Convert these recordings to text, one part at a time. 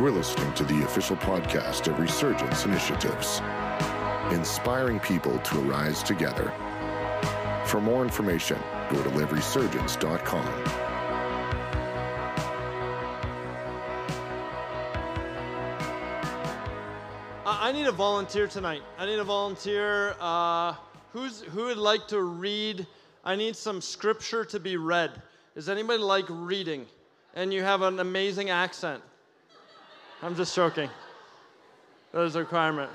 You are listening to the official podcast of Resurgence Initiatives, inspiring people to arise together. For more information, go to liveresurgence.com. I need a volunteer tonight. I need a volunteer who would like to read. I need some scripture to be read. Does anybody like reading? And you have an amazing accent. I'm just joking. That is a requirement.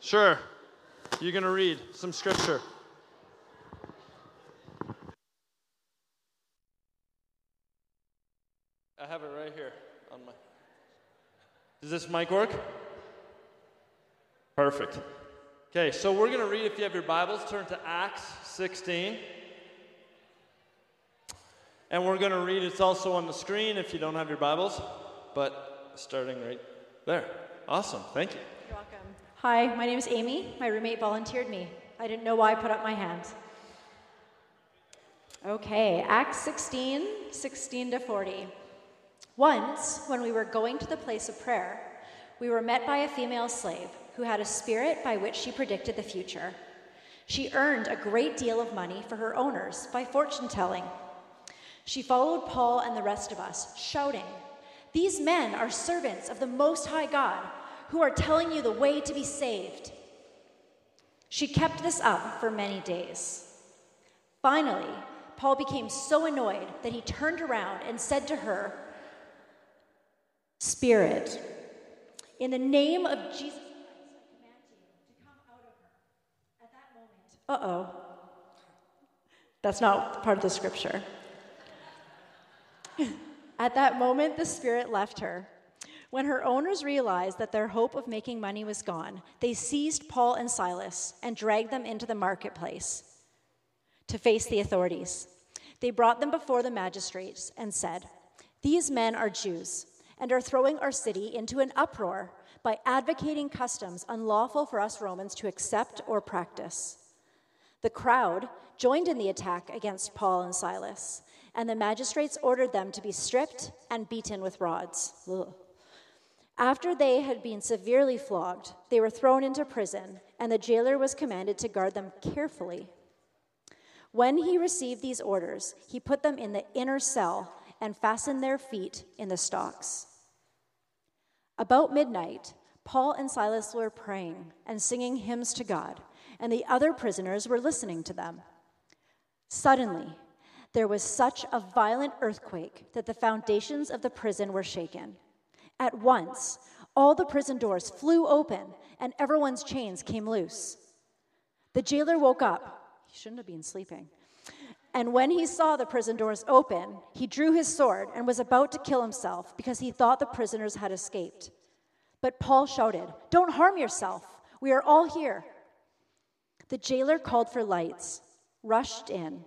Sure. You're going to read some scripture. I have it right here on my... Does this mic work? Perfect. Okay, so we're going to read, if you have your Bibles, turn to Acts 16. And we're going to read, it's also on the screen if you don't have your Bibles, but starting right there. Awesome, thank you. You're welcome. Hi, my name is Amy. My roommate volunteered me. I didn't know why I put up my hand. Okay, Acts 16, 16 to 40. Once, when we were going to the place of prayer, we were met by a female slave who had a spirit by which she predicted the future. She earned a great deal of money for her owners by fortune-telling. She followed Paul and the rest of us, shouting, "These men are servants of the Most High God, who are telling you the way to be saved." She kept this up for many days. Finally, Paul became so annoyed that he turned around and said to her, "Spirit, in the name of Jesus Christ, I command you to come out of her." At that moment, that's not part of the scripture. At that moment, the spirit left her. When her owners realized that their hope of making money was gone, they seized Paul and Silas and dragged them into the marketplace to face the authorities. They brought them before the magistrates and said, "These men are Jews and are throwing our city into an uproar by advocating customs unlawful for us Romans to accept or practice." The crowd joined in the attack against Paul and Silas, and the magistrates ordered them to be stripped and beaten with rods. Ugh. After they had been severely flogged, they were thrown into prison, and the jailer was commanded to guard them carefully. When he received these orders, he put them in the inner cell and fastened their feet in the stocks. About midnight, Paul and Silas were praying and singing hymns to God, and the other prisoners were listening to them. Suddenly, there was such a violent earthquake that the foundations of the prison were shaken. At once, all the prison doors flew open, and everyone's chains came loose. The jailer woke up. He shouldn't have been sleeping. And when he saw the prison doors open, he drew his sword and was about to kill himself because he thought the prisoners had escaped. But Paul shouted, "Don't harm yourself. We are all here." The jailer called for lights, rushed in,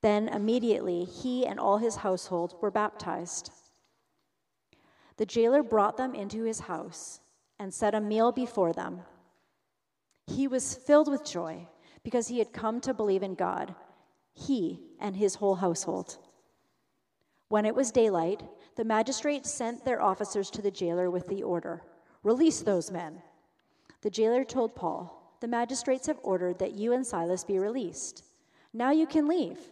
Then immediately he and all his household were baptized. The jailer brought them into his house and set a meal before them. He was filled with joy because he had come to believe in God, he and his whole household. When it was daylight, the magistrates sent their officers to the jailer with the order, "Release those men." The jailer told Paul, "The magistrates have ordered that you and Silas be released. Now you can leave.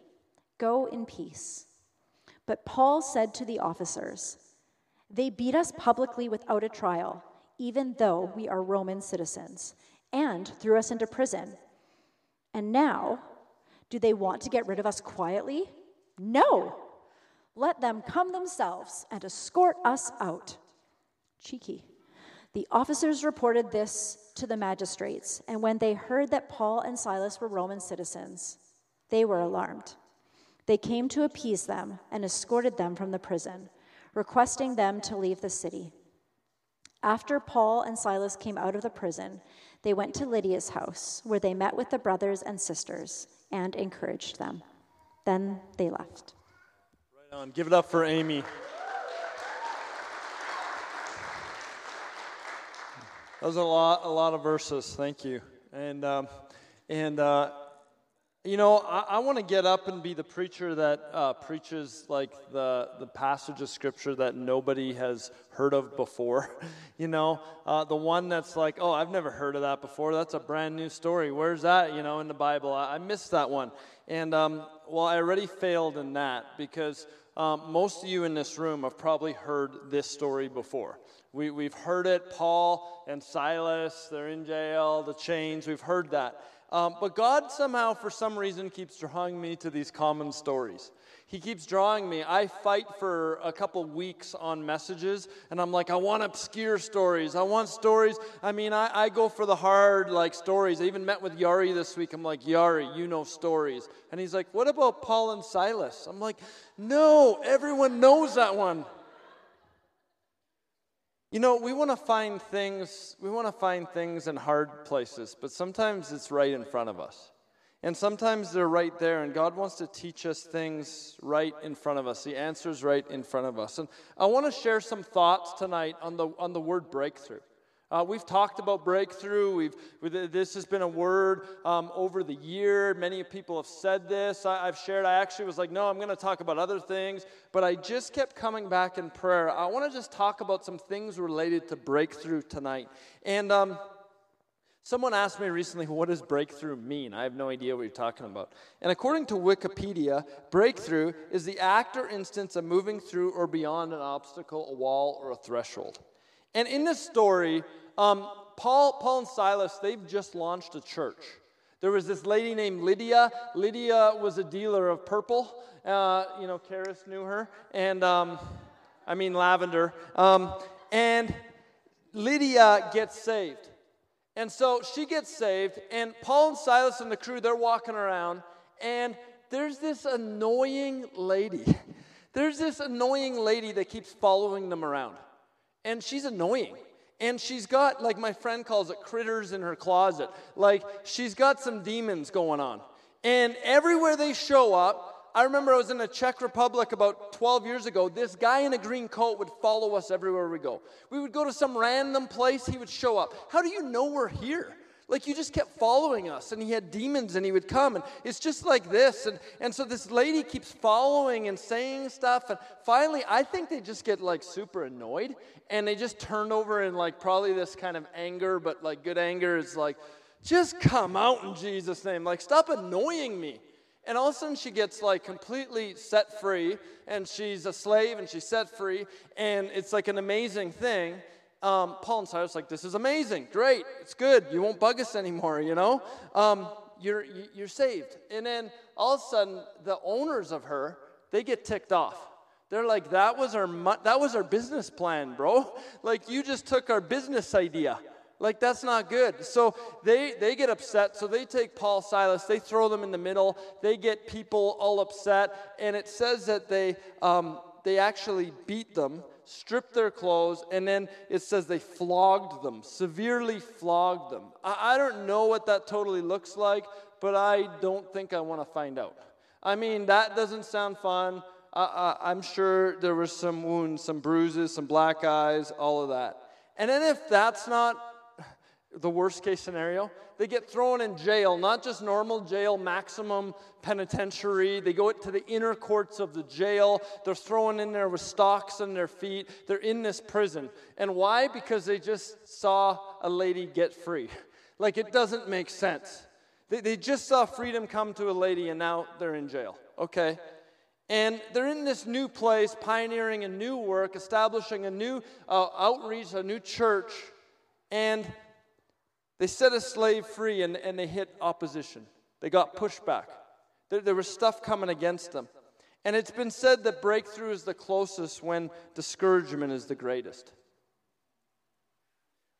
Go in peace." But Paul said to the officers, "They beat us publicly without a trial, even though we are Roman citizens, and threw us into prison. And now, do they want to get rid of us quietly? No! Let them come themselves and escort us out." Cheeky. The officers reported this to the magistrates, and when they heard that Paul and Silas were Roman citizens, they were alarmed. They came to appease them and escorted them from the prison, requesting them to leave the city. After Paul and Silas came out of the prison, they went to Lydia's house, where they met with the brothers and sisters and encouraged them. Then they left. Right on. Give it up for Amy. That was a lot of verses. Thank you. You know, I want to get up and be the preacher that preaches like the passage of Scripture that nobody has heard of before, you know, the one that's like, oh, I've never heard of that before. That's a brand new story. Where's that, you know, in the Bible? I missed that one. And, well, I already failed in that because most of you in this room have probably heard this story before. We've heard it, Paul and Silas, they're in jail, the chains, we've heard that. But God somehow, for some reason, keeps drawing me to these common stories. He keeps drawing me. I fight for a couple weeks on messages, and I'm like, I want obscure stories. I want stories. I mean, I go for the hard, like, stories. I even met with Yari this week. I'm like, Yari, you know stories. And he's like, what about Paul and Silas? I'm like, no, everyone knows that one. You know, we want to find things in hard places, but sometimes it's right in front of us. And sometimes they're right there, and God wants to teach us things right in front of us. The answer's right in front of us. And I want to share some thoughts tonight on the word breakthrough. We've talked about breakthrough. This has been a word over the year. Many people have said this. I've shared. I actually was like, no, I'm going to talk about other things. But I just kept coming back in prayer. I want to just talk about some things related to breakthrough tonight. And someone asked me recently, what does breakthrough mean? I have no idea what you're talking about. And according to Wikipedia, breakthrough is the act or instance of moving through or beyond an obstacle, a wall, or a threshold. And in this story, Paul and Silas, they've just launched a church. There was this lady named Lydia. Lydia was a dealer of purple. You know, Karis knew her. And, I mean, lavender. And Lydia gets saved. And so she gets saved. And Paul and Silas and the crew, they're walking around. And there's this annoying lady. There's this annoying lady that keeps following them around. And she's annoying. And she's got, like my friend calls it, critters in her closet. Like, she's got some demons going on. And everywhere they show up, I remember I was in the Czech Republic about 12 years ago. This guy in a green coat would follow us everywhere we go. We would go to some random place, he would show up. How do you know we're here? Like, you just kept following us, and he had demons, and he would come, and it's just like this. And so this lady keeps following and saying stuff, and finally, I think they just get, like, super annoyed, and they just turn over in, like, probably this kind of anger, but, like, good anger is, like, just come out in Jesus' name. Like, stop annoying me. And all of a sudden, she gets, like, completely set free, and she's a slave, and she's set free, and it's, like, an amazing thing. Paul and Silas like, this is amazing, great, it's good, you won't bug us anymore, you know, you're saved. And then all of a sudden, the owners of her, they get ticked off. They're like, that was our business plan, bro. Like, you just took our business idea. Like, that's not good. So they get upset. So they take Paul, Silas, they throw them in the middle. They get people all upset. And it says that they actually beat them, stripped their clothes, and then it says they flogged them, severely flogged them. I don't know what that totally looks like, but I don't think I want to find out. I mean, that doesn't sound fun. I'm sure there were some wounds, some bruises, some black eyes, all of that. And then if that's not the worst case scenario, they get thrown in jail, not just normal jail, maximum penitentiary. They go to the inner courts of the jail. They're thrown in there with stocks on their feet. They're in this prison. And why? Because they just saw a lady get free. Like, it doesn't make sense. They just saw freedom come to a lady, and now they're in jail. Okay. And they're in this new place, pioneering a new work, establishing a new outreach, a new church. And they set a slave free, and they hit opposition. They got pushback. There was stuff coming against them. And it's been said that breakthrough is the closest when discouragement is the greatest.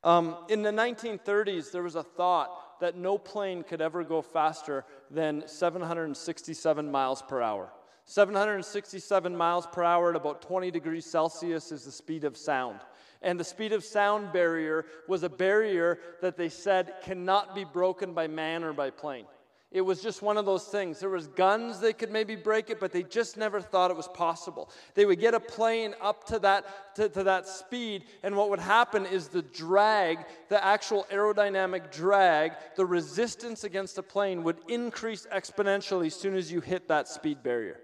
In the 1930s, there was a thought that no plane could ever go faster than 767 miles per hour. 767 miles per hour at about 20 degrees Celsius is the speed of sound. And the speed of sound barrier was a barrier that they said cannot be broken by man or by plane. It was just one of those things. There was guns that could maybe break it, but they just never thought it was possible. They would get a plane up to that speed, and what would happen is the drag, the actual aerodynamic drag, the resistance against the plane would increase exponentially as soon as you hit that speed barrier.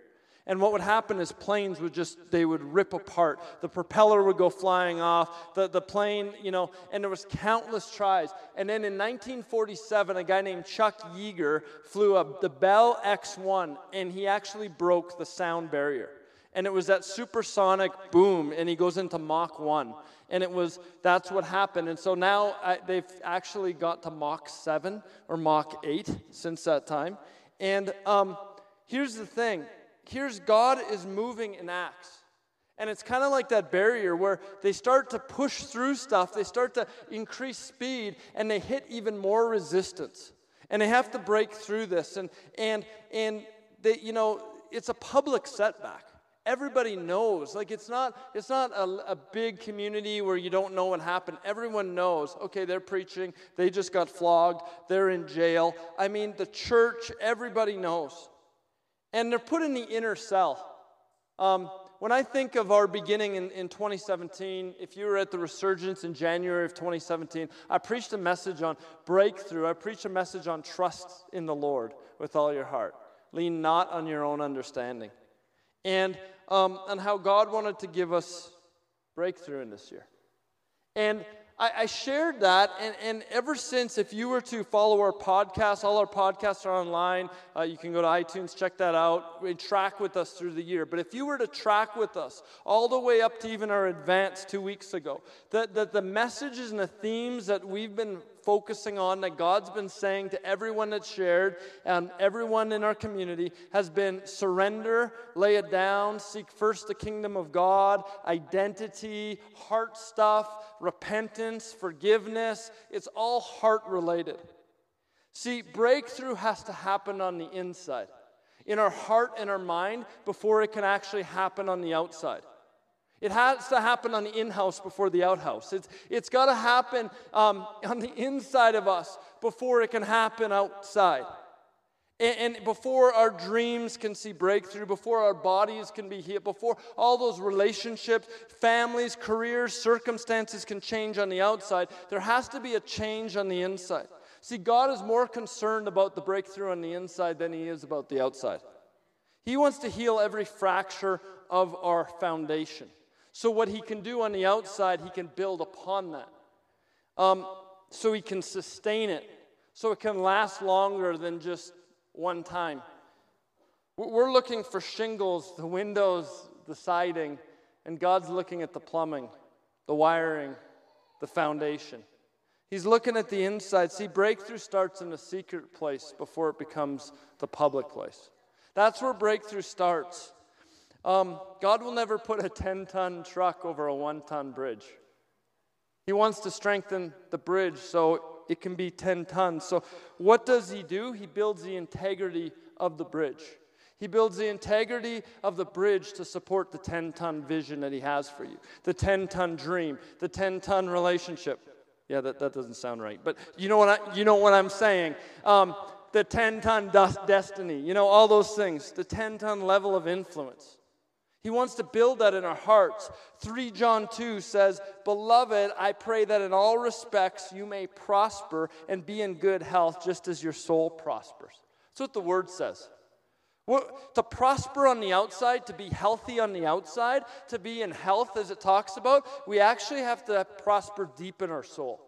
And what would happen is planes would just, they would rip apart. The propeller would go flying off, the plane, you know, and there was countless tries. And then in 1947, a guy named Chuck Yeager flew the Bell X-1, and he actually broke the sound barrier. And it was that supersonic boom, and he goes into Mach 1. And that's what happened. And so now they've actually got to Mach 7 or Mach 8 since that time. And here's the thing. Here's God is moving in Acts. And it's kind of like that barrier where they start to push through stuff. They start to increase speed, and they hit even more resistance. And they have to break through this. And they, you know, it's a public setback. Everybody knows. Like, it's not a big community where you don't know what happened. Everyone knows, okay, they're preaching. They just got flogged. They're in jail. I mean, the church, everybody knows. And they're put in the inner cell. When I think of our beginning in 2017, if you were at the Resurgence in January of 2017, I preached a message on breakthrough. I preached a message on trust in the Lord with all your heart. Lean not on your own understanding. And how God wanted to give us breakthrough in this year. And I shared that, and ever since, if you were to follow our podcast, all our podcasts are online. You can go to iTunes, check that out. We track with us through the year. But if you were to track with us all the way up to even our advance 2 weeks ago, the messages and the themes that we've been focusing on, that God's been saying to everyone that's shared and everyone in our community, has been surrender, lay it down, seek first the kingdom of God, identity, heart stuff, repentance, forgiveness. It's all heart related. See, breakthrough has to happen on the inside, in our heart and our mind, before it can actually happen on the outside. It has to happen on the in-house before the outhouse. It's got to happen on the inside of us before it can happen outside. And before our dreams can see breakthrough, before our bodies can be healed, before all those relationships, families, careers, circumstances can change on the outside, there has to be a change on the inside. See, God is more concerned about the breakthrough on the inside than He is about the outside. He wants to heal every fracture of our foundation. So what He can do on the outside, He can build upon that. So He can sustain it. So it can last longer than just one time. We're looking for shingles, the windows, the siding, and God's looking at the plumbing, the wiring, the foundation. He's looking at the inside. See, breakthrough starts in the secret place before it becomes the public place. That's where breakthrough starts. God will never put a 10-ton truck over a 1-ton bridge. He wants to strengthen the bridge so it can be 10 tons. So what does He do? He builds the integrity of the bridge. He builds the integrity of the bridge to support the 10-ton vision that He has for you, the 10-ton dream, the 10-ton relationship. Yeah, that doesn't sound right, but you know what I'm saying. The 10-ton destiny, you know, all those things, the 10-ton level of influence. He wants to build that in our hearts. 3 John 2 says, "Beloved, I pray that in all respects you may prosper and be in good health just as your soul prospers." That's what the Word says. To prosper on the outside, to be healthy on the outside, to be in health as it talks about, we actually have to prosper deep in our soul.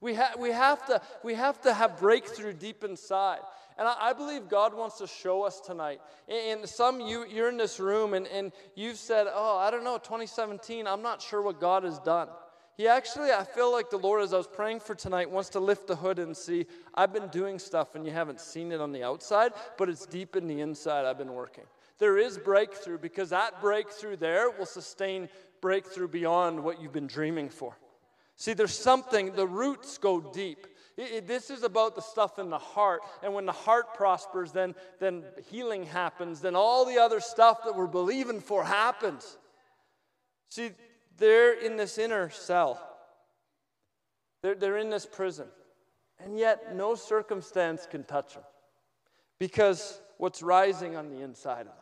We have to have breakthrough deep inside. And I believe God wants to show us tonight. And some, you're in this room and you've said, oh, I don't know, 2017, I'm not sure what God has done. He actually, I feel like the Lord, as I was praying for tonight, wants to lift the hood and see, I've been doing stuff and you haven't seen it on the outside, but it's deep in the inside I've been working. There is breakthrough, because that breakthrough there will sustain breakthrough beyond what you've been dreaming for. See, there's something, the roots go deep. This is about the stuff in the heart. And when the heart prospers, then healing happens. Then all the other stuff that we're believing for happens. See, they're in this inner cell. They're in this prison. And yet no circumstance can touch them. Because what's rising on the inside of them.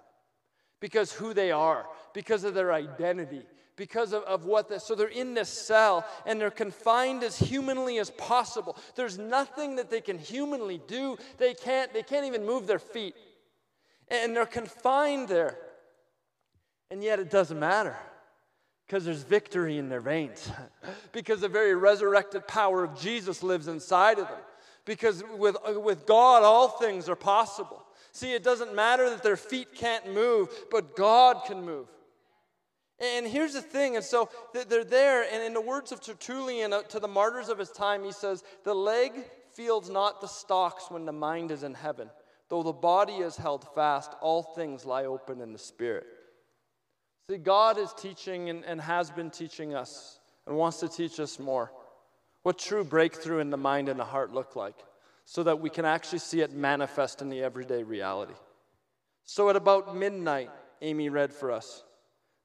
Because who they are. Because of their identity. Because of what this, so they're in this cell and they're confined as humanly as possible. There's nothing that they can humanly do. They can't even move their feet. And they're confined there. And yet it doesn't matter. Because there's victory in their veins. Because the very resurrected power of Jesus lives inside of them. Because with God all things are possible. See, it doesn't matter that their feet can't move, but God can move. And here's the thing, and so they're there, and in the words of Tertullian to the martyrs of his time, he says, the leg feels not the stalks when the mind is in heaven. Though the body is held fast, all things lie open in the spirit. See, God is teaching and has been teaching us and wants to teach us more what true breakthrough in the mind and the heart look like so that we can actually see it manifest in the everyday reality. So at about midnight, Amy read for us.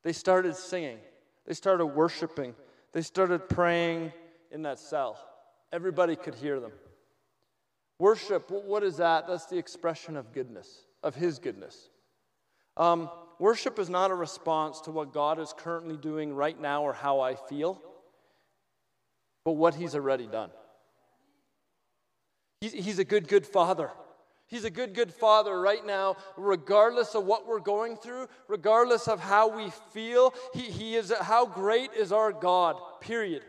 They started singing. They started worshiping. They started praying in that cell. Everybody could hear them. Worship, what is that? That's the expression of goodness, of His goodness. Worship is not a response to what God is currently doing right now or how I feel, but what He's already done. He's a good, good Father. He's a good, good Father right now, regardless of what we're going through, regardless of how we feel. He is, how great is our God, period.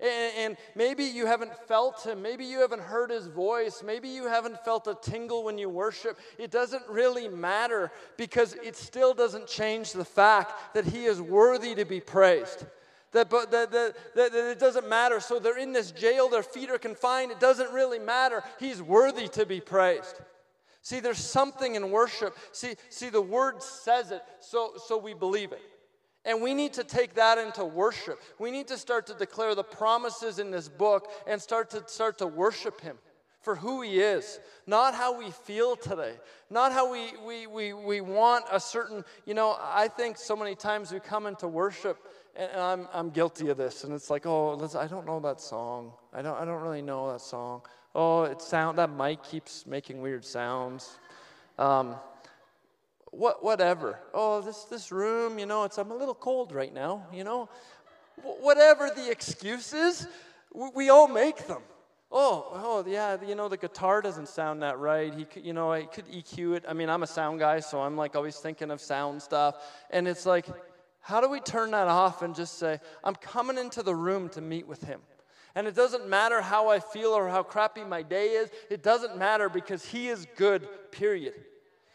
And maybe you haven't felt Him. Maybe you haven't heard His voice. Maybe you haven't felt a tingle when you worship. It doesn't really matter because it still doesn't change the fact that He is worthy to be praised. That it doesn't matter. So they're in this jail, their feet are confined. It doesn't really matter. He's worthy to be praised. See, there's something in worship. See, the Word says it, so we believe it. And we need to take that into worship. We need to start to declare the promises in this book and start to worship Him for who He is, not how we feel today, not how we want a certain, I think so many times we come into worship. And I'm guilty of this. And it's like, I don't know that song. I don't really know that song. That mic keeps making weird sounds. Whatever. This room, I'm a little cold right now, Whatever the excuse is, we all make them. The guitar doesn't sound that right. I could EQ it. I mean, I'm a sound guy, so I'm always thinking of sound stuff. And it's like, how do we turn that off and just say, I'm coming into the room to meet with Him. And it doesn't matter how I feel or how crappy my day is. It doesn't matter because He is good, period.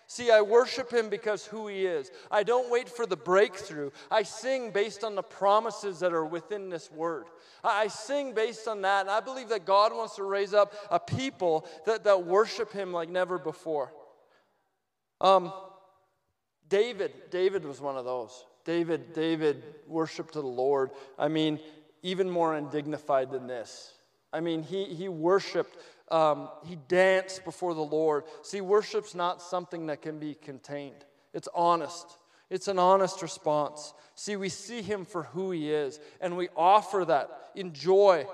See, I worship Him because who He is. I don't wait for the breakthrough. I sing based on the promises that are within this Word. I sing based on that. And I believe that God wants to raise up a people that worship Him like never before. David was one of those. David, worship to the Lord. I mean, even more undignified than this. I mean, he worshiped, he danced before the Lord. See, worship's not something that can be contained. It's honest. It's an honest response. See, we see Him for who He is, and we offer that in joy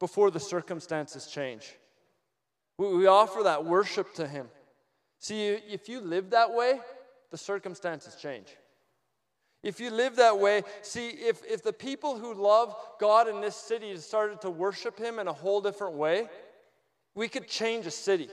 before the circumstances change. We offer that worship to Him. See, if you live that way, the circumstances change. If you live that way, see, if the people who love God in this city started to worship Him in a whole different way, we could change a city.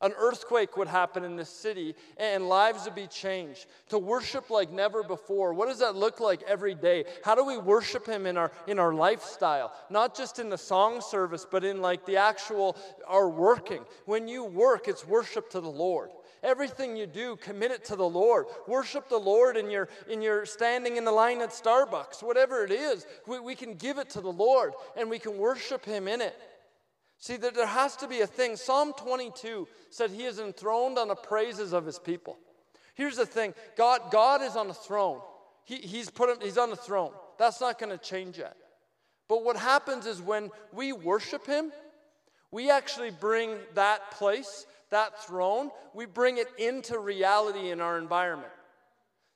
An earthquake would happen in this city, and lives would be changed. To worship like never before, what does that look like every day? How do we worship Him in our lifestyle? Not just in the song service, but in the actual, our working. When you work, it's worship to the Lord. Everything you do, commit it to the Lord. Worship the Lord in your standing in the line at Starbucks. Whatever it is, we can give it to the Lord and we can worship Him in it. See, there has to be a thing. Psalm 22 said He is enthroned on the praises of His people. Here's the thing. God is on the throne. He's on the throne. That's not going to change yet. But what happens is when we worship Him, We actually bring that place, that throne, we bring it into reality in our environment.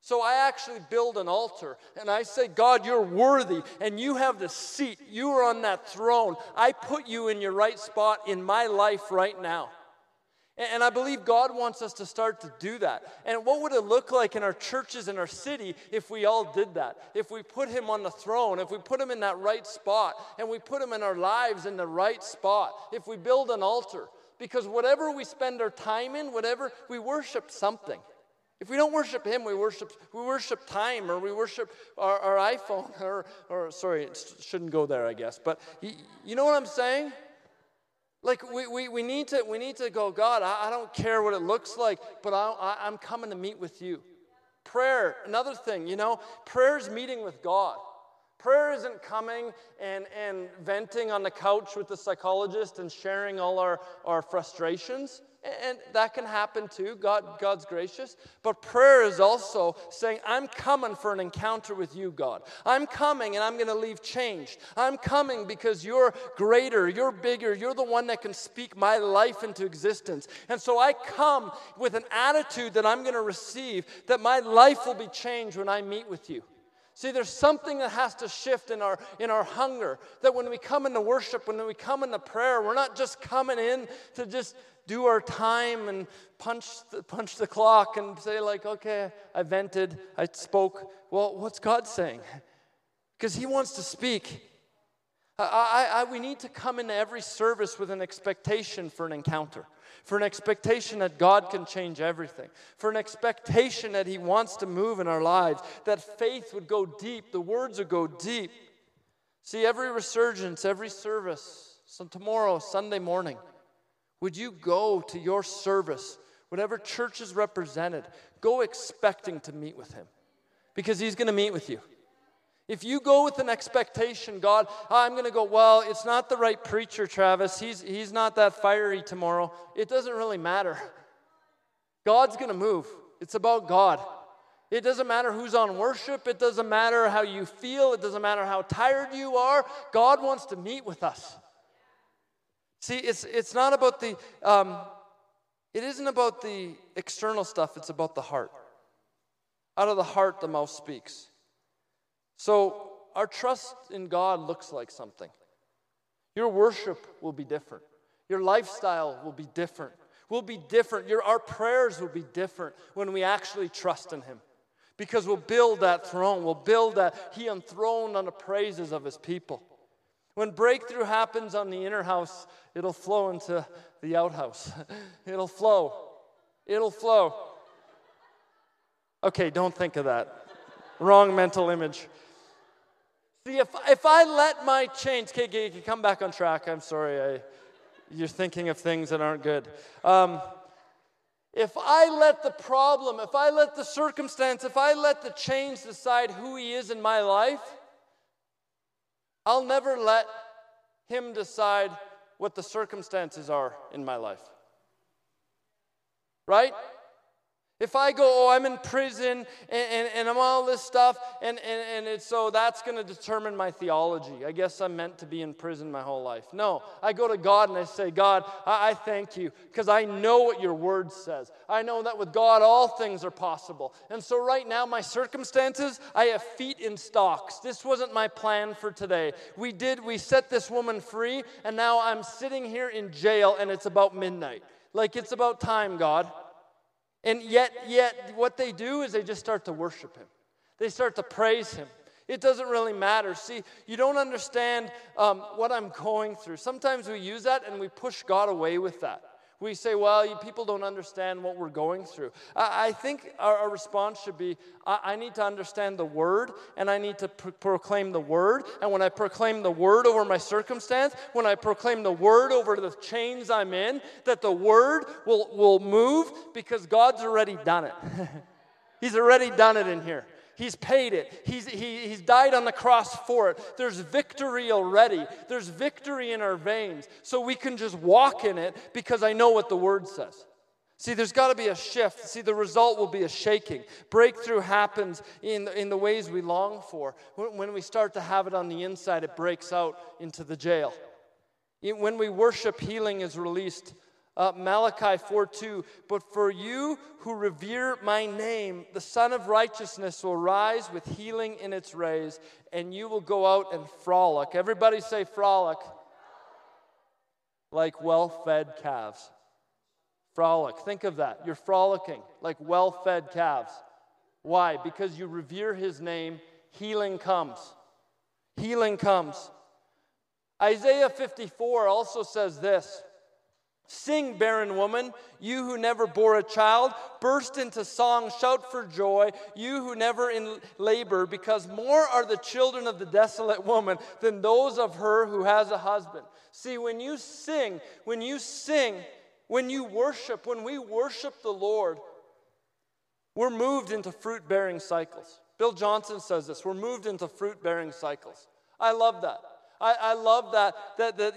So I actually build an altar, and I say, God, you're worthy, and you have the seat. You are on that throne. I put you in your right spot in my life right now. And I believe God wants us to start to do that. And what would it look like in our churches and our city if we all did that? If we put him on the throne, if we put him in that right spot, and we put him in our lives in the right spot, if we build an altar. Because whatever we spend our time in, whatever, we worship something. If we don't worship him, we worship time, or we worship our iPhone, or sorry, it shouldn't go there, I guess. But you know what I'm saying? Like we need to go, God, I don't care what it looks like, but I'm coming to meet with you. Prayer, another thing, you know, prayer is meeting with God. Prayer isn't coming and venting on the couch with the psychologist and sharing all our frustrations. And that can happen too. God's gracious. But prayer is also saying, I'm coming for an encounter with you, God. I'm coming and I'm going to leave changed. I'm coming because you're greater, you're bigger, you're the one that can speak my life into existence. And so I come with an attitude that I'm going to receive, that my life will be changed when I meet with you. See, there's something that has to shift in our hunger, that when we come into worship, when we come into prayer, we're not just coming in to just do our time and punch the clock and say, like, okay, I vented, I spoke. Well, what's God saying? Because he wants to speak. We need to come into every service with an expectation for an encounter, for an expectation that God can change everything, for an expectation that he wants to move in our lives, that faith would go deep, the words would go deep. See, every resurgence, every service, so tomorrow, Sunday morning, would you go to your service, whatever church is represented, go expecting to meet with him, because he's going to meet with you. If you go with an expectation, God, I'm going to go, well, it's not the right preacher, Travis. He's not that fiery tomorrow. It doesn't really matter. God's going to move. It's about God. It doesn't matter who's on worship. It doesn't matter how you feel. It doesn't matter how tired you are. God wants to meet with us. See, it's not about the, it isn't about the external stuff. It's about the heart. Out of the heart, the mouth speaks. So our trust in God looks like something. Your worship will be different. Your lifestyle will be different. We'll be different. Our prayers will be different when we actually trust in him. Because we'll build that throne. We'll build that he enthroned on the praises of his people. When breakthrough happens on the inner house, it'll flow into the outhouse. It'll flow. It'll flow. Okay, don't think of that. Wrong mental image. See, if I let my change, okay, you can come back on track. I'm sorry, you're thinking of things that aren't good. If I let the problem, if I let the circumstance, if I let the change decide who he is in my life, I'll never let him decide what the circumstances are in my life. Right? If I go, oh, I'm in prison, and I'm all this stuff, and it's, so that's going to determine my theology. I guess I'm meant to be in prison my whole life. No, I go to God and I say, God, I thank you, because I know what your word says. I know that with God all things are possible. And so right now, my circumstances, I have feet in stocks. This wasn't my plan for today. We set this woman free, and now I'm sitting here in jail, and it's about midnight. Like, it's about time, God. And yet, what they do is they just start to worship him. They start to praise him. It doesn't really matter. See, you don't understand what I'm going through. Sometimes we use that and we push God away with that. We say, well, you people don't understand what we're going through. I think our response should be, I need to understand the word, and I need to proclaim the word. And when I proclaim the word over my circumstance, when I proclaim the word over the chains I'm in, that the word will move, because God's already done it. He's already done it in here. He's paid it. He's died on the cross for it. There's victory already. There's victory in our veins. So we can just walk in it, because I know what the word says. See, there's got to be a shift. See, the result will be a shaking. Breakthrough happens in the ways we long for. When we start to have it on the inside, it breaks out into the jail. When we worship, healing is released. Malachi 4:2, but for you who revere my name, the Son of Righteousness will rise with healing in its rays, and you will go out and frolic. Everybody say frolic. Like well-fed calves. Frolic. Think of that. You're frolicking like well-fed calves. Why? Because you revere his name. Healing comes. Healing comes. Isaiah 54 also says this. Sing, barren woman, you who never bore a child. Burst into song, shout for joy, you who never in labor, because more are the children of the desolate woman than those of her who has a husband. See, when you sing, when you worship, when we worship the Lord, we're moved into fruit-bearing cycles. Bill Johnson says this, we're moved into fruit-bearing cycles. I love that. I love that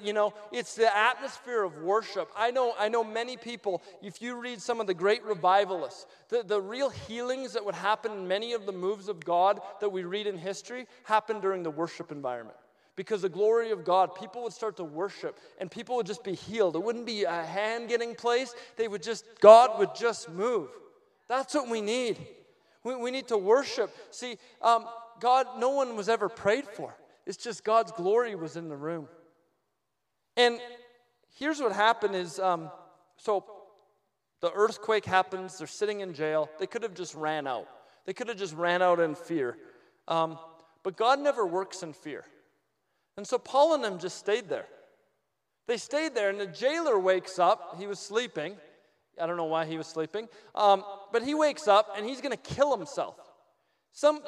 you know, it's the atmosphere of worship. I know many people, if you read some of the great revivalists, the real healings that would happen in many of the moves of God that we read in history happened during the worship environment. Because the glory of God, people would start to worship and people would just be healed. It wouldn't be a hand getting place. God would just move. That's what we need. We need to worship. See, God, no one was ever prayed for. It's just God's glory was in the room. And here's what happened is, so the earthquake happens. They're sitting in jail. They could have just ran out. They could have just ran out in fear. But God never works in fear. And so Paul and them just stayed there. They stayed there, and the jailer wakes up. He was sleeping. I don't know why he was sleeping. But he wakes up, and he's going to kill himself. Some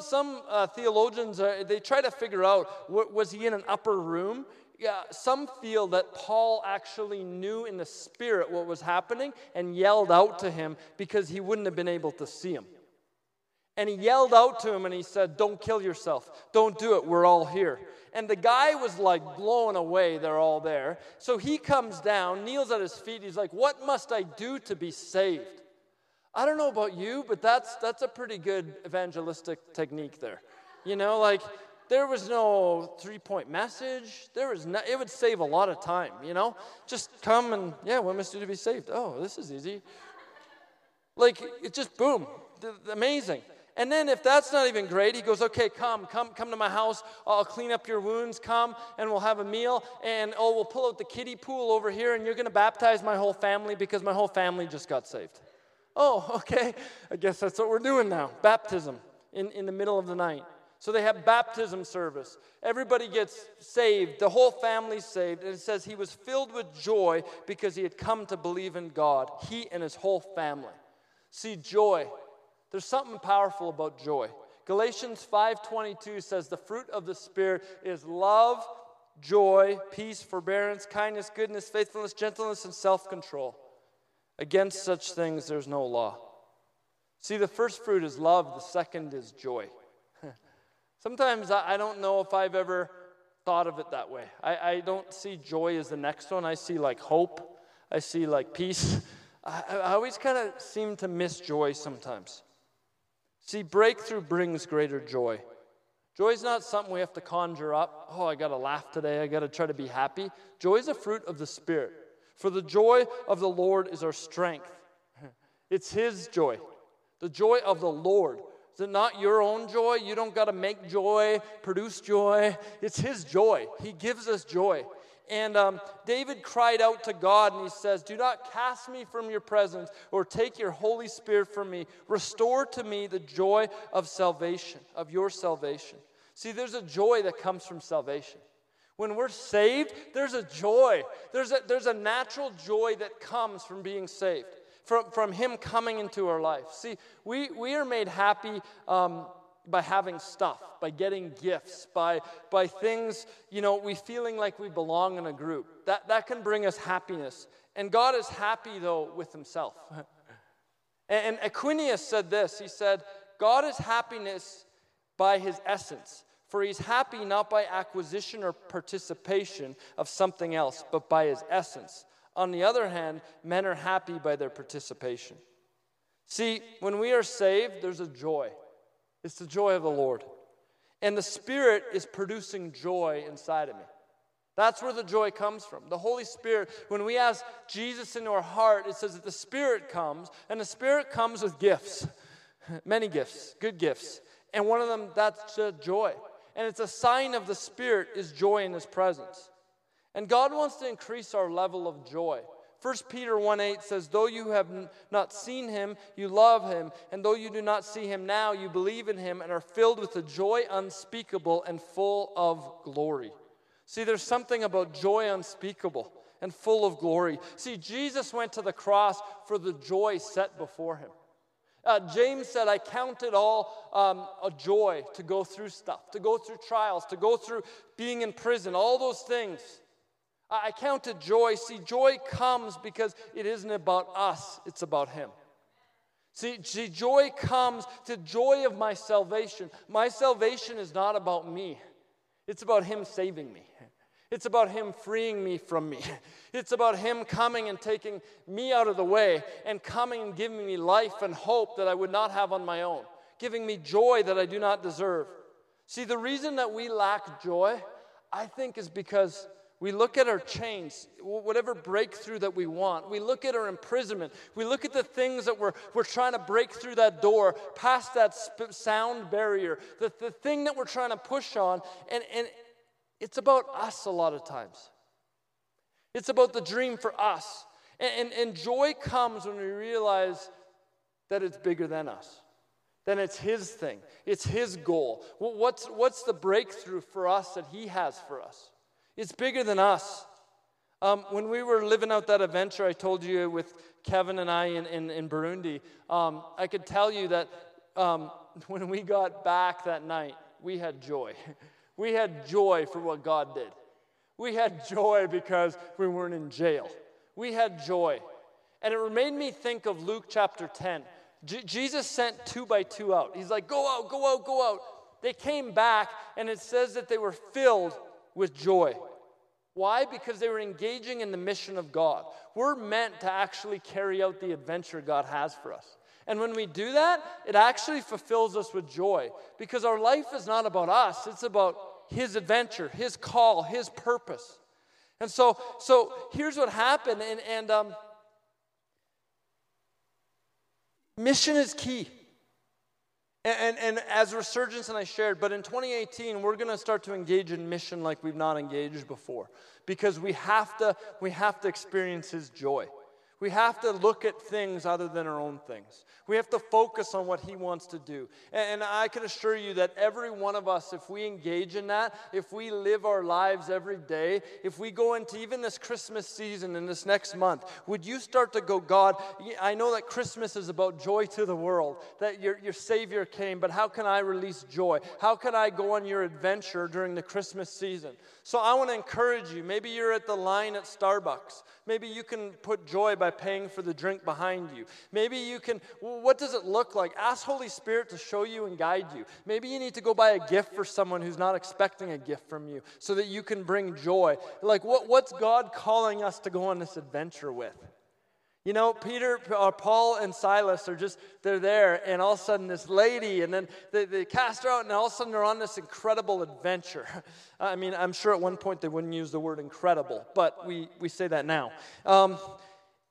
theologians, they try to figure out, was he in an upper room? Yeah, some feel that Paul actually knew in the spirit what was happening and yelled out to him because he wouldn't have been able to see him. And he yelled out to him and he said, don't kill yourself. Don't do it. We're all here. And the guy was like blown away. They're all there. So he comes down, kneels at his feet. He's like, what must I do to be saved? I don't know about you, but that's a pretty good evangelistic technique there. You know, like, there was no three-point message. It would save a lot of time, you know? Just come and, yeah, what must I do to be saved? Oh, this is easy. Like, it just, boom, amazing. And then if that's not even great, he goes, okay, come to my house. I'll clean up your wounds. Come, and we'll have a meal. And, oh, we'll pull out the kiddie pool over here, and you're going to baptize my whole family because my whole family just got saved. Oh, okay, I guess that's what we're doing now. Baptism in the middle of the night. So they have baptism service. Everybody gets saved. The whole family's saved. And it says he was filled with joy because he had come to believe in God, he and his whole family. See, joy. There's something powerful about joy. Galatians 5:22 says the fruit of the Spirit is love, joy, peace, forbearance, kindness, goodness, faithfulness, gentleness, and self-control. Against such things there's no law. See, the first fruit is love, the second is joy. Sometimes I don't know if I've ever thought of it that way. I don't see joy as the next one. I see like hope. I see like peace. I always kind of seem to miss joy sometimes. See, breakthrough brings greater joy. Joy's not something we have to conjure up. Oh, I got to laugh today. I got to try to be happy. Joy's a fruit of the Spirit. For the joy of the Lord is our strength. It's his joy. The joy of the Lord. Is it not your own joy? You don't got to make joy, produce joy. It's his joy. He gives us joy. And David cried out to God and he says, do not cast me from your presence or take your Holy Spirit from me. Restore to me the joy of salvation, of your salvation. See, there's a joy that comes from salvation. When we're saved, there's a joy. There's a natural joy that comes from being saved, from him coming into our life. See, we are made happy by having stuff, by getting gifts, by things, you know, we feeling like we belong in a group. That can bring us happiness. And God is happy, though, with himself. And Aquinius said this. He said, God is happiness by his essence. For he's happy not by acquisition or participation of something else, but by his essence. On the other hand, men are happy by their participation. See, when we are saved, there's a joy. It's the joy of the Lord. And the Spirit is producing joy inside of me. That's where the joy comes from. The Holy Spirit, when we ask Jesus into our heart, it says that the Spirit comes, and the Spirit comes with gifts, many gifts, good gifts. And one of them, that's joy. And it's a sign of the Spirit is joy in His presence. And God wants to increase our level of joy. 1 Peter 1:8 says, though you have not seen Him, you love Him. And though you do not see Him now, you believe in Him and are filled with a joy unspeakable and full of glory. See, there's something about joy unspeakable and full of glory. See, Jesus went to the cross for the joy set before Him. James said, I count it all a joy to go through stuff, to go through trials, to go through being in prison, all those things. I count it joy. See, joy comes because it isn't about us, it's about Him. See, joy comes to joy of my salvation. My salvation is not about me. It's about Him saving me. It's about Him freeing me from me. It's about Him coming and taking me out of the way and coming and giving me life and hope that I would not have on my own, giving me joy that I do not deserve. See, the reason that we lack joy, I think, is because we look at our chains, whatever breakthrough that we want. We look at our imprisonment. We look at the things that we're trying to break through that door, past that sound barrier, the thing that we're trying to push on. And it's about us a lot of times. It's about the dream for us. And joy comes when we realize that it's bigger than us. Then it's His thing. It's His goal. What's the breakthrough for us that He has for us? It's bigger than us. When we were living out that adventure I told you with Kevin and I in Burundi, I could tell you that when we got back that night, we had joy. We had joy for what God did. We had joy because we weren't in jail. We had joy. And it made me think of Luke chapter 10. Jesus sent 2 by 2 out. He's like, go out, go out, go out. They came back, and it says that they were filled with joy. Why? Because they were engaging in the mission of God. We're meant to actually carry out the adventure God has for us. And when we do that, it actually fulfills us with joy, because our life is not about us. It's about His adventure, His call, His purpose. And so here's what happened. And mission is key. And as Resurgence and I shared, but in 2018, we're going to start to engage in mission like we've not engaged before, because we have to experience His joy. We have to look at things other than our own things. We have to focus on what He wants to do. And I can assure you that every one of us, if we engage in that, if we live our lives every day, if we go into even this Christmas season and this next month, would you start to go, God, I know that Christmas is about joy to the world, that your Savior came, but how can I release joy? How can I go on your adventure during the Christmas season? So I want to encourage you. Maybe you're at the line at Starbucks. Maybe you can put joy by paying for the drink behind you. Maybe you can, what does it look like? Ask Holy Spirit to show you and guide you. Maybe you need to go buy a gift for someone who's not expecting a gift from you so that you can bring joy. Like, what's God calling us to go on this adventure with? You know, Paul and Silas are just, they're there, and all of a sudden this lady, and then they cast her out, and all of a sudden they're on this incredible adventure. I mean, I'm sure at one point they wouldn't use the word incredible, but we say that now.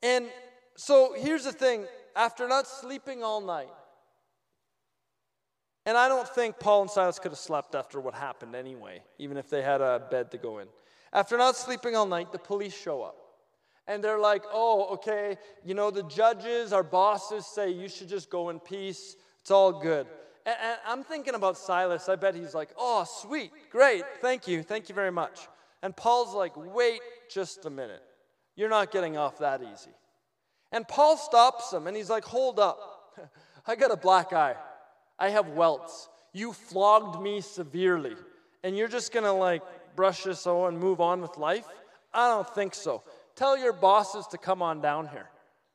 And so here's the thing, after not sleeping all night, and I don't think Paul and Silas could have slept after what happened anyway, even if they had a bed to go in. After not sleeping all night, the police show up. And they're like, oh, okay, you know, the judges, our bosses say you should just go in peace. It's all good. And I'm thinking about Silas. I bet he's like, oh, sweet, great, thank you very much. And Paul's like, wait just a minute. You're not getting off that easy. And Paul stops him, and he's like, hold up. I got a black eye. I have welts. You flogged me severely. And you're just going to, like, brush this off and move on with life? I don't think so. Tell your bosses to come on down here.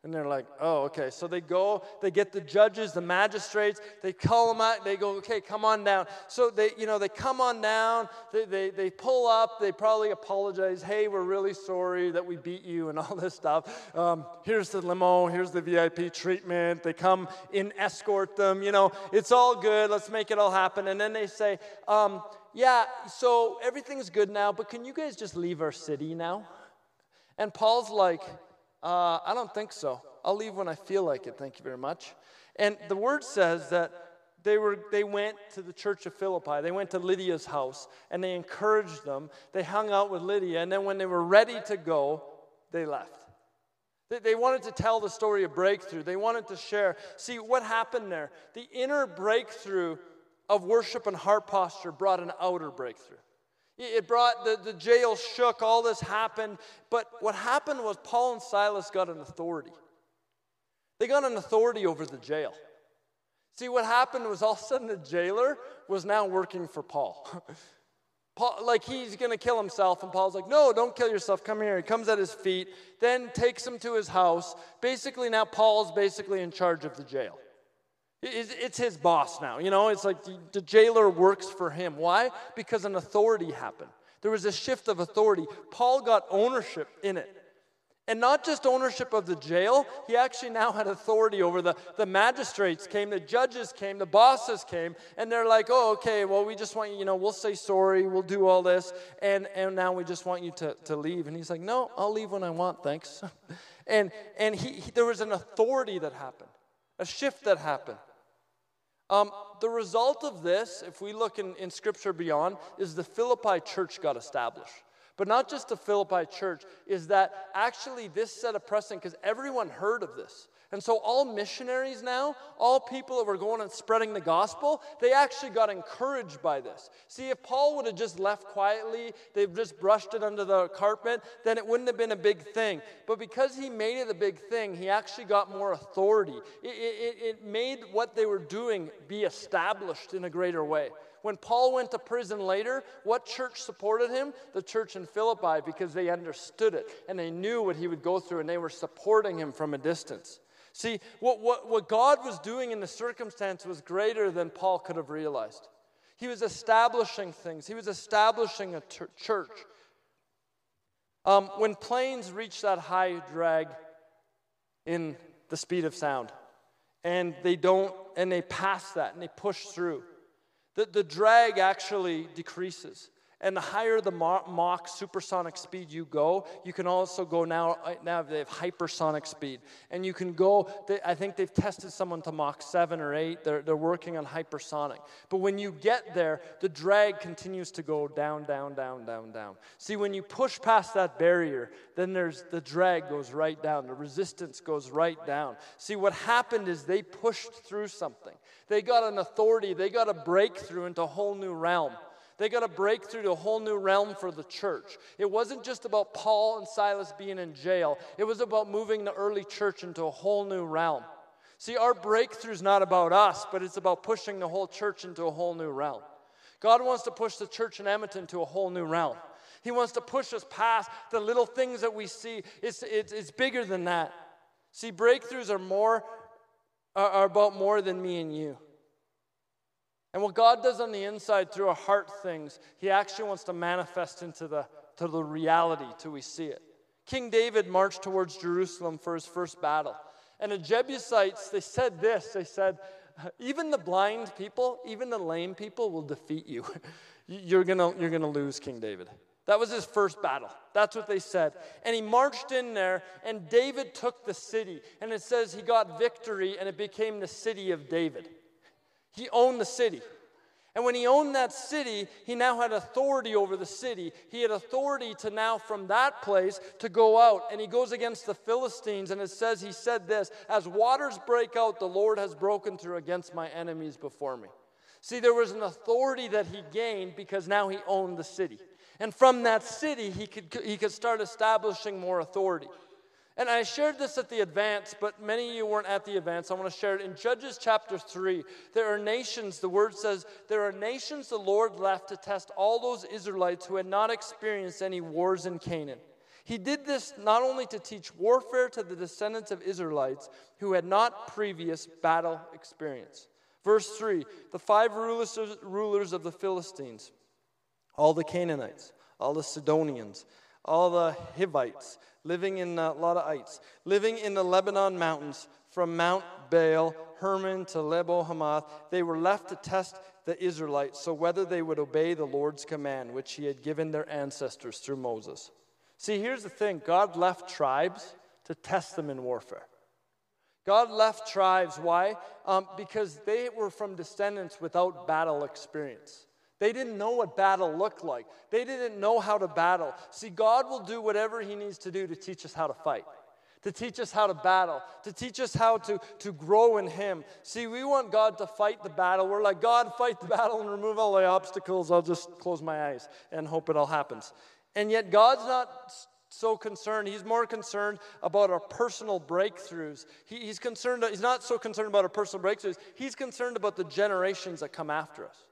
And they're like, oh, okay. So they go, they get the judges, the magistrates, they call them out, they go, okay, come on down. So they, you know, they come on down, they pull up, they probably apologize, hey, we're really sorry that we beat you and all this stuff. Here's the limo, here's the VIP treatment. They come in, escort them, you know, it's all good, let's make it all happen. And then they say, yeah, so everything's good now, but can you guys just leave our city now? And Paul's like, I don't think so. I'll leave when I feel like it. Thank you very much. And the word says that they went to the church of Philippi. They went to Lydia's house, and they encouraged them. They hung out with Lydia, and then when they were ready to go, they left. They wanted to tell the story of breakthrough. They wanted to share. See, what happened there? The inner breakthrough of worship and heart posture brought an outer breakthrough. It brought, the jail shook, all this happened. But what happened was Paul and Silas got an authority. They got an authority over the jail. See, what happened was all of a sudden the jailer was now working for Paul. Paul, like, he's going to kill himself, and Paul's like, no, don't kill yourself, come here. He comes at his feet, then takes him to his house. Basically, now Paul's basically in charge of the jail. It's his boss now, you know. It's like the jailer works for him. Why? Because an authority happened. There was a shift of authority. Paul got ownership in it. And not just ownership of the jail. He actually now had authority over the magistrates came, the judges came, the bosses came. And they're like, oh, okay, well, we just want you, you know, we'll say sorry, we'll do all this. And now we just want you to leave. And he's like, no, I'll leave when I want, thanks. And he there was an authority that happened, a shift that happened. The result of this, if we look in Scripture beyond, is the Philippi church got established. But not just the Philippi church, is that actually this set a precedent because everyone heard of this. And so all missionaries now, all people that were going and spreading the gospel, they actually got encouraged by this. See, if Paul would have just left quietly, they've just brushed it under the carpet, then it wouldn't have been a big thing. But because he made it a big thing, he actually got more authority. It made what they were doing be established in a greater way. When Paul went to prison later, what church supported him? The church in Philippi, because they understood it, and they knew what he would go through, and they were supporting him from a distance. See, what God was doing in the circumstance was greater than Paul could have realized. He was establishing things. He was establishing a church. When planes reach that high drag in the speed of sound, and they pass that, and they push through, the drag actually decreases. And the higher the Mach supersonic speed you go, you can also go now they have hypersonic speed. And you can go, I think they've tested someone to Mach 7 or 8. They're working on hypersonic. But when you get there, the drag continues to go down, down, down, down, down. See, when you push past that barrier, then the drag goes right down. The resistance goes right down. See, what happened is they pushed through something. They got an authority. They got a breakthrough into a whole new realm. They got a breakthrough to a whole new realm for the church. It wasn't just about Paul and Silas being in jail. It was about moving the early church into a whole new realm. See, our breakthrough is not about us, but it's about pushing the whole church into a whole new realm. God wants to push the church in Edmonton to a whole new realm. He wants to push us past the little things that we see. It's bigger than that. See, breakthroughs are about more than me and you. And what God does on the inside through our heart things, he actually wants to manifest into the reality till we see it. King David marched towards Jerusalem for his first battle. And the Jebusites, they said this. They said, even the blind people, even the lame people will defeat you. You're gonna lose, King David. That was his first battle. That's what they said. And he marched in there, and David took the city. And it says he got victory, and it became the city of David. He owned the city. And when he owned that city, he now had authority over the city. He had authority to now, from that place, to go out. And he goes against the Philistines, and it says, he said this, as waters break out, the Lord has broken through against my enemies before me. See, there was an authority that he gained because now he owned the city. And from that city, he could start establishing more authority. And I shared this at the advance, but many of you weren't at the advance. I want to share it. In Judges chapter 3, there are nations, the word says, there are nations the Lord left to test all those Israelites who had not experienced any wars in Canaan. He did this not only to teach warfare to the descendants of Israelites who had not previous battle experience. Verse 3, the five rulers of the Philistines, all the Canaanites, all the Sidonians, all the Hivites, living in a lot of ites, living in the Lebanon mountains from Mount Baal, Hermon to Lebo Hamath, they were left to test the Israelites, so whether they would obey the Lord's command, which he had given their ancestors through Moses. See, here's the thing. God left tribes to test them in warfare. God left tribes. Why? Because they were from descendants without battle experience. They didn't know what battle looked like. They didn't know how to battle. See, God will do whatever he needs to do to teach us how to fight, to teach us how to battle, to teach us how to grow in him. See, we want God to fight the battle. We're like, God, fight the battle and remove all the obstacles. I'll just close my eyes and hope it all happens. And yet God's not so concerned. He's more concerned about our personal breakthroughs. He's not so concerned about our personal breakthroughs. He's concerned about the generations that come after us.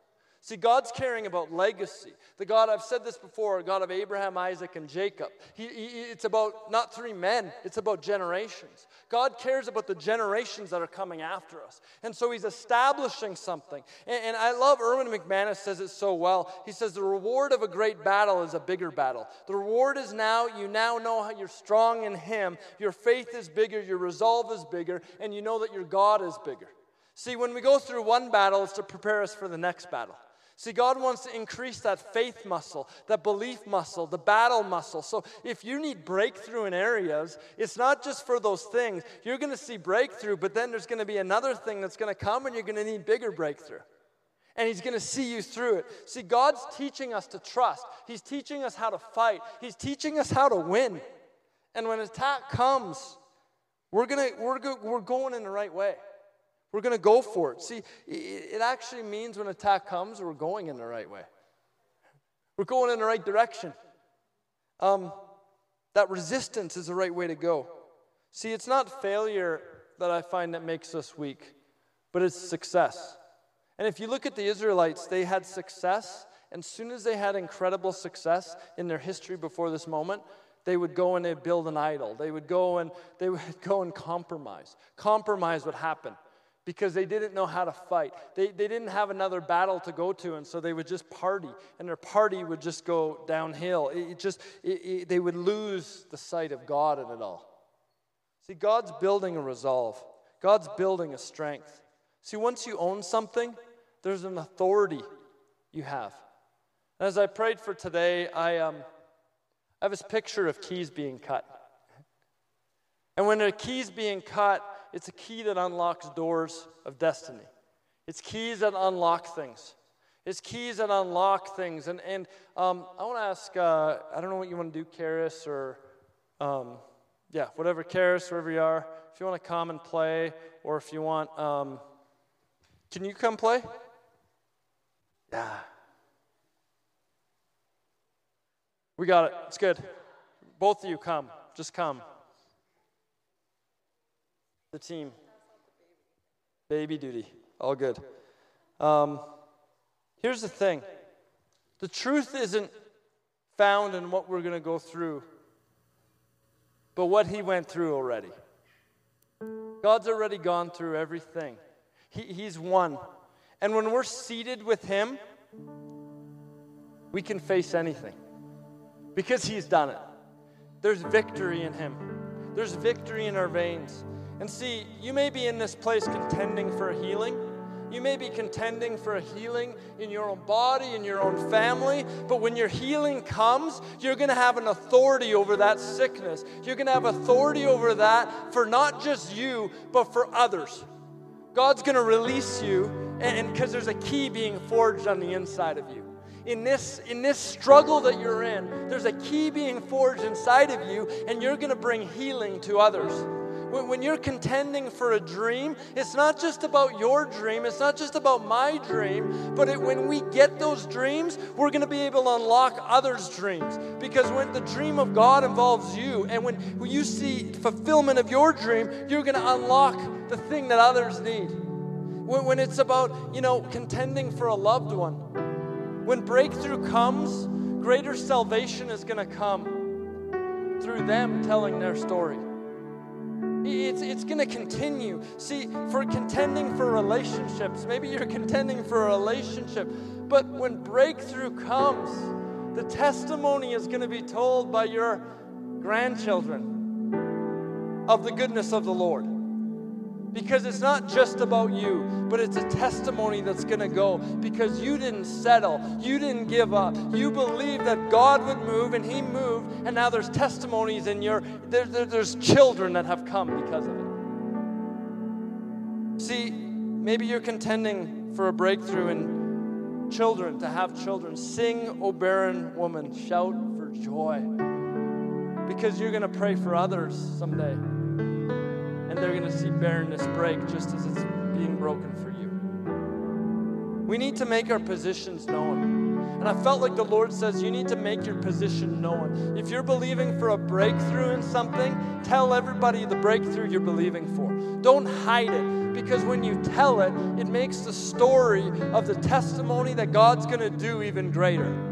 See, God's caring about legacy. The God, I've said this before, God of Abraham, Isaac, and Jacob. It's about not three men. It's about generations. God cares about the generations that are coming after us. And so he's establishing something. And I love Erwin McManus says it so well. He says, the reward of a great battle is a bigger battle. The reward is now, you now know how you're strong in him. Your faith is bigger. Your resolve is bigger. And you know that your God is bigger. See, when we go through one battle, it's to prepare us for the next battle. See, God wants to increase that faith muscle, that belief muscle, the battle muscle. So if you need breakthrough in areas, it's not just for those things. You're going to see breakthrough, but then there's going to be another thing that's going to come, and you're going to need bigger breakthrough. And he's going to see you through it. See, God's teaching us to trust. He's teaching us how to fight. He's teaching us how to win. And when attack comes, we're going in the right way. We're going to go for it. See, it actually means when attack comes, we're going in the right way. We're going in the right direction. That resistance is the right way to go. See, it's not failure that I find that makes us weak, but it's success. And if you look at the Israelites, they had success. And as soon as they had incredible success in their history before this moment, they would go and they'd build an idol. They would go and compromise. Compromise would happen. Because they didn't know how to fight. They didn't have another battle to go to, and so they would just party, and their party would just go downhill. They would lose the sight of God in it all. See, God's building a resolve. God's building a strength. See, once you own something, there's an authority you have. And as I prayed for today, I have this picture of keys being cut. And when there are keys being cut, it's a key that unlocks doors of destiny. It's keys that unlock things. It's keys that unlock things. And I want to ask, I don't know what you want to do, Karis, or, whatever, Karis, wherever you are. If you want to come and play, or if you want, can you come play? Yeah. We got it. It's good. Both of you come. Just come. The team. Baby duty. All good. Here's the thing. The truth isn't found in what we're going to go through, but what he went through already. God's already gone through everything. He's won. And when we're seated with him, we can face anything because he's done it. There's victory in him. There's victory in our veins. And see, you may be in this place contending for a healing. You may be contending for a healing in your own body, in your own family. But when your healing comes, you're going to have an authority over that sickness. You're going to have authority over that for not just you, but for others. God's going to release you, and because there's a key being forged on the inside of you. In this struggle that you're in, there's a key being forged inside of you, and you're going to bring healing to others. When you're contending for a dream, it's not just about your dream. It's not just about my dream. But when we get those dreams, we're going to be able to unlock others' dreams. Because when the dream of God involves you, and when you see fulfillment of your dream, you're going to unlock the thing that others need. When it's about, contending for a loved one. When breakthrough comes, greater salvation is going to come. through them telling their story. It's going to continue. See, for contending for relationships, maybe you're contending for a relationship, but when breakthrough comes, the testimony is going to be told by your grandchildren of the goodness of the Lord. Because it's not just about you, but it's a testimony that's going to go because you didn't settle. You didn't give up. You believed that God would move, and He moved, and now there's testimonies in your, there's children that have come because of it. See, maybe you're contending for a breakthrough in children, to have children. Sing, O barren woman, shout for joy, because you're going to pray for others someday. And they're going to see barrenness break just as it's being broken for you. We need to make our positions known. And I felt like the Lord says you need to make your position known. If you're believing for a breakthrough in something, tell everybody the breakthrough you're believing for. Don't hide it, because when you tell it, it makes the story of the testimony that God's going to do even greater.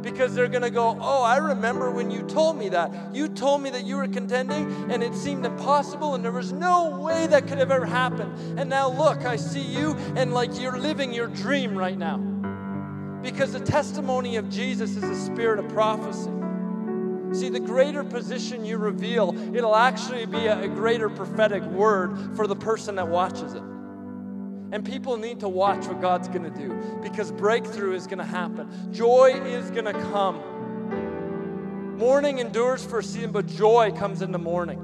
Because they're going to go, oh, I remember when you told me that. You told me that you were contending, and it seemed impossible, and there was no way that could have ever happened. And now look, I see you, and like you're living your dream right now. Because the testimony of Jesus is the spirit of prophecy. See, the greater position you reveal, it'll actually be a greater prophetic word for the person that watches it. And people need to watch what God's going to do, because breakthrough is going to happen. Joy is going to come. Mourning endures for a season, but joy comes in the morning.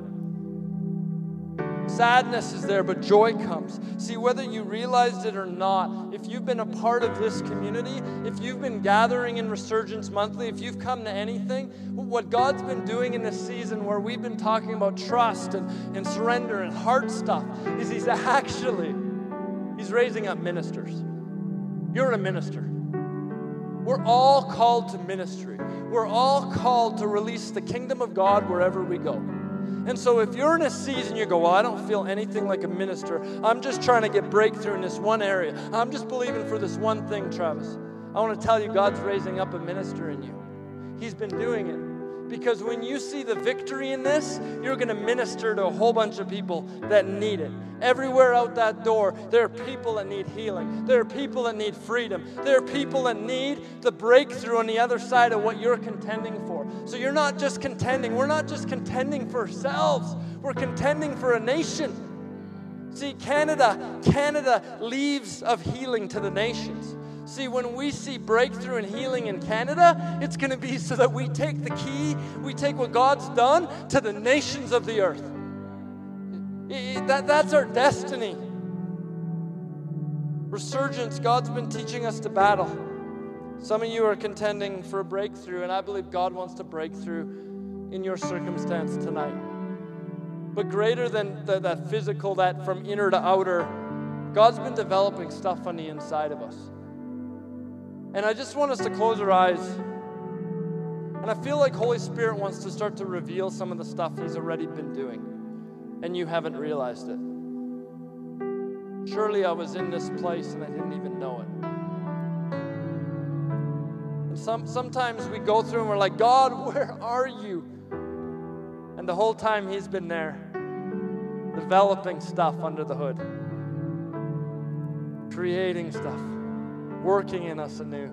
Sadness is there, but joy comes. See, whether you realized it or not, if you've been a part of this community, if you've been gathering in Resurgence Monthly, if you've come to anything, what God's been doing in this season where we've been talking about trust and surrender and heart stuff is He's actually... He's raising up ministers. You're a minister. We're all called to ministry. We're all called to release the kingdom of God wherever we go. And so if you're in a season, you go, well, I don't feel anything like a minister. I'm just trying to get breakthrough in this one area. I'm just believing for this one thing, Travis. I want to tell you, God's raising up a minister in you. He's been doing it. Because when you see the victory in this, you're going to minister to a whole bunch of people that need it. Everywhere out that door, there are people that need healing. There are people that need freedom. There are people that need the breakthrough on the other side of what you're contending for. So you're not just contending. We're not just contending for ourselves. We're contending for a nation. See, Canada leaves of healing to the nations. See, when we see breakthrough and healing in Canada, it's going to be so that we take the key, we take what God's done to the nations of the earth. That's our destiny. Resurgence, God's been teaching us to battle. Some of you are contending for a breakthrough, and I believe God wants to break through in your circumstance tonight. But greater than that physical, that from inner to outer, God's been developing stuff on the inside of us. And I just want us to close our eyes. And I feel like Holy Spirit wants to start to reveal some of the stuff He's already been doing. And you haven't realized it. Surely I was in this place and I didn't even know it. And sometimes we go through and we're like, God, where are you? And the whole time He's been there, developing stuff under the hood, creating stuff, working in us anew.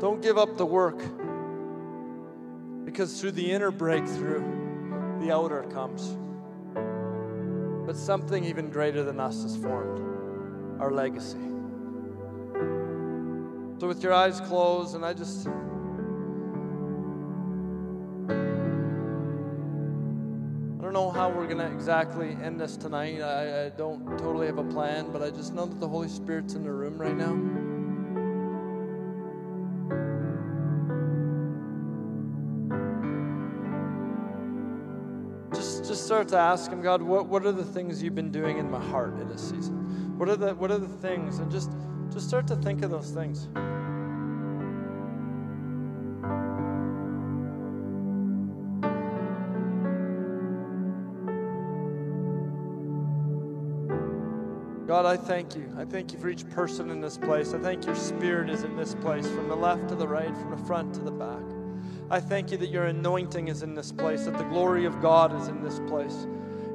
Don't give up the work, because through the inner breakthrough, the outer comes. But something even greater than us is formed, our legacy. So with your eyes closed, and I just... I don't know how we're going to exactly end this tonight. I don't totally have a plan, but I just know that the Holy Spirit's in the room right now. Just start to ask Him, God, what are the things You've been doing in my heart in this season? What are the things? And just start to think of those things. God, I thank you. I thank you for each person in this place. I thank your spirit is in this place, from the left to the right, from the front to the back. I thank you that your anointing is in this place, that the glory of God is in this place.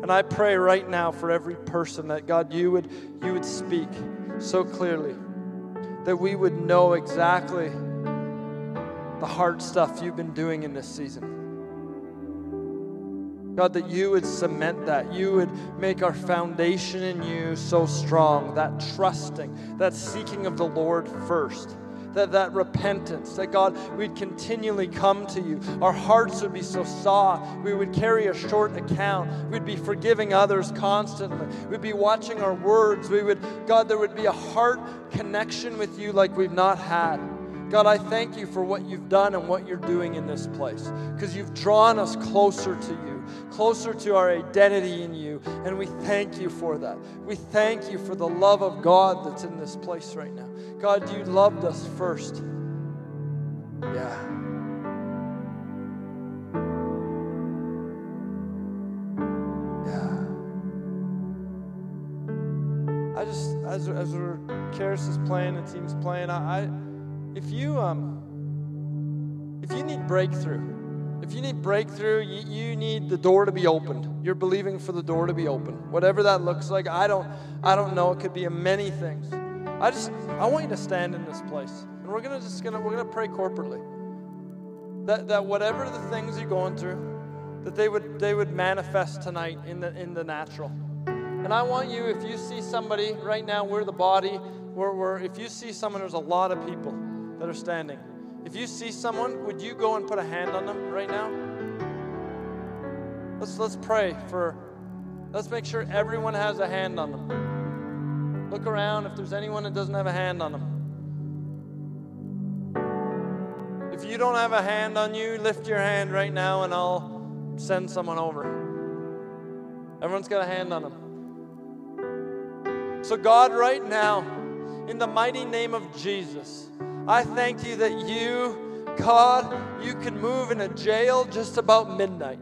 And I pray right now for every person that, God, you would speak so clearly, that we would know exactly the hard stuff you've been doing in this season. God, that you would cement that. You would make our foundation in you so strong, that trusting, that seeking of the Lord first, that repentance, that, God, we'd continually come to you. Our hearts would be so soft. We would carry a short account. We'd be forgiving others constantly. We'd be watching our words. We would, God, there would be a heart connection with you like we've not had. God, I thank you for what you've done and what you're doing in this place, because you've drawn us closer to you, closer to our identity in you, and we thank you for that. We thank you for the love of God that's in this place right now. God, you loved us first. Yeah. Yeah. I just, as Karis is playing, the team's playing, If you need breakthrough, you need the door to be opened. You're believing for the door to be opened. Whatever that looks like, I don't know. It could be many things. I want you to stand in this place, and we're gonna pray corporately. That whatever the things you're going through, that they would manifest tonight in the natural. And I want you, if you see somebody right now, we're the body. If you see someone, there's a lot of people that are standing. If you see someone, would you go and put a hand on them right now? Let's pray for. Let's make sure everyone has a hand on them. Look around if there's anyone that doesn't have a hand on them. If you don't have a hand on you, lift your hand right now, and I'll send someone over. Everyone's got a hand on them. So God, right now, in the mighty name of Jesus, I thank you that you, God, you can move in a jail just about midnight.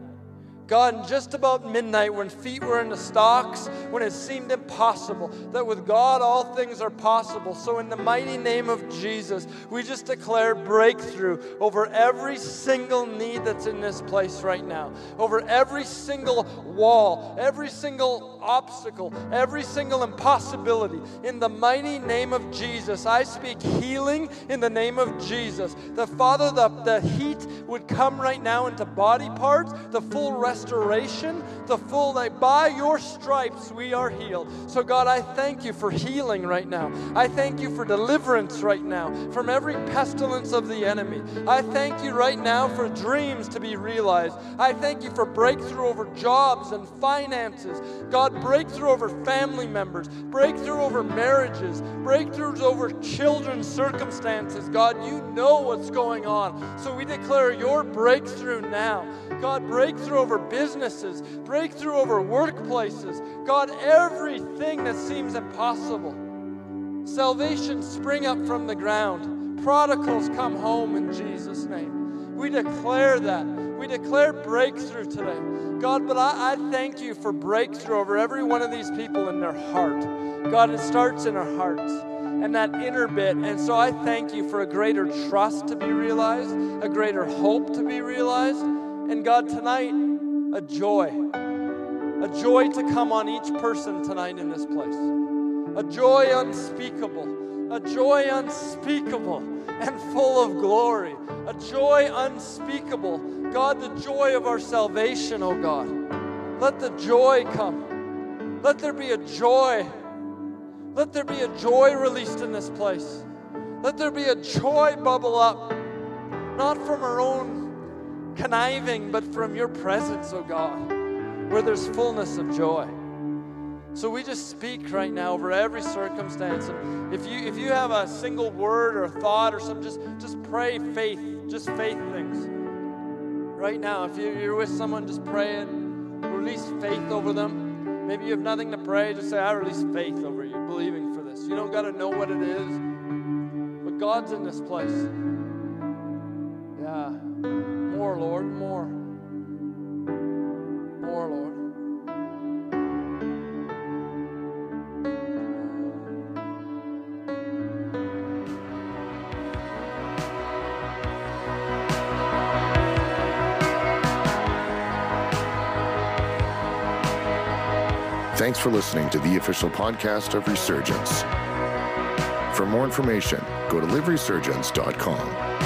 God, and just about midnight, when feet were in the stocks, when it seemed impossible, that with God all things are possible. So in the mighty name of Jesus, we just declare breakthrough over every single need that's in this place right now, over every single wall, every single obstacle, every single impossibility. In the mighty name of Jesus, I speak healing in the name of Jesus. The Father, the heat would come right now into body parts, the full restoration, the full night. By your stripes we are healed. So God, I thank you for healing right now. I thank you for deliverance right now from every pestilence of the enemy. I thank you right now for dreams to be realized. I thank you for breakthrough over jobs and finances. God, breakthrough over family members, breakthrough over marriages, breakthroughs over children's circumstances. God, you know what's going on. So we declare your breakthrough now. God, breakthrough over businesses, breakthrough over workplaces. God, everything that seems impossible. Salvation spring up from the ground. Prodigals come home in Jesus' name. We declare that. We declare breakthrough today. God, but I thank you for breakthrough over every one of these people in their heart. God, it starts in our hearts and that inner bit. And so I thank you for a greater trust to be realized, a greater hope to be realized. And God, tonight, a joy to come on each person tonight in this place, a joy unspeakable and full of glory, a joy unspeakable. God, the joy of our salvation, oh God, let the joy come. Let there be a joy. Let there be a joy released in this place. Let there be a joy bubble up, not from our own conniving, but from your presence, oh God, where there's fullness of joy. So we just speak right now over every circumstance. And if you have a single word or a thought or something, just pray faith, just faith things. Right now, if you're with someone, just pray it. Release faith over them. Maybe you have nothing to pray, just say, I release faith over you, believing for this. You don't got to know what it is, but God's in this place. Yeah. More, Lord, more. More, Lord. Thanks for listening to the official podcast of Resurgence. For more information, go to liveresurgence.com.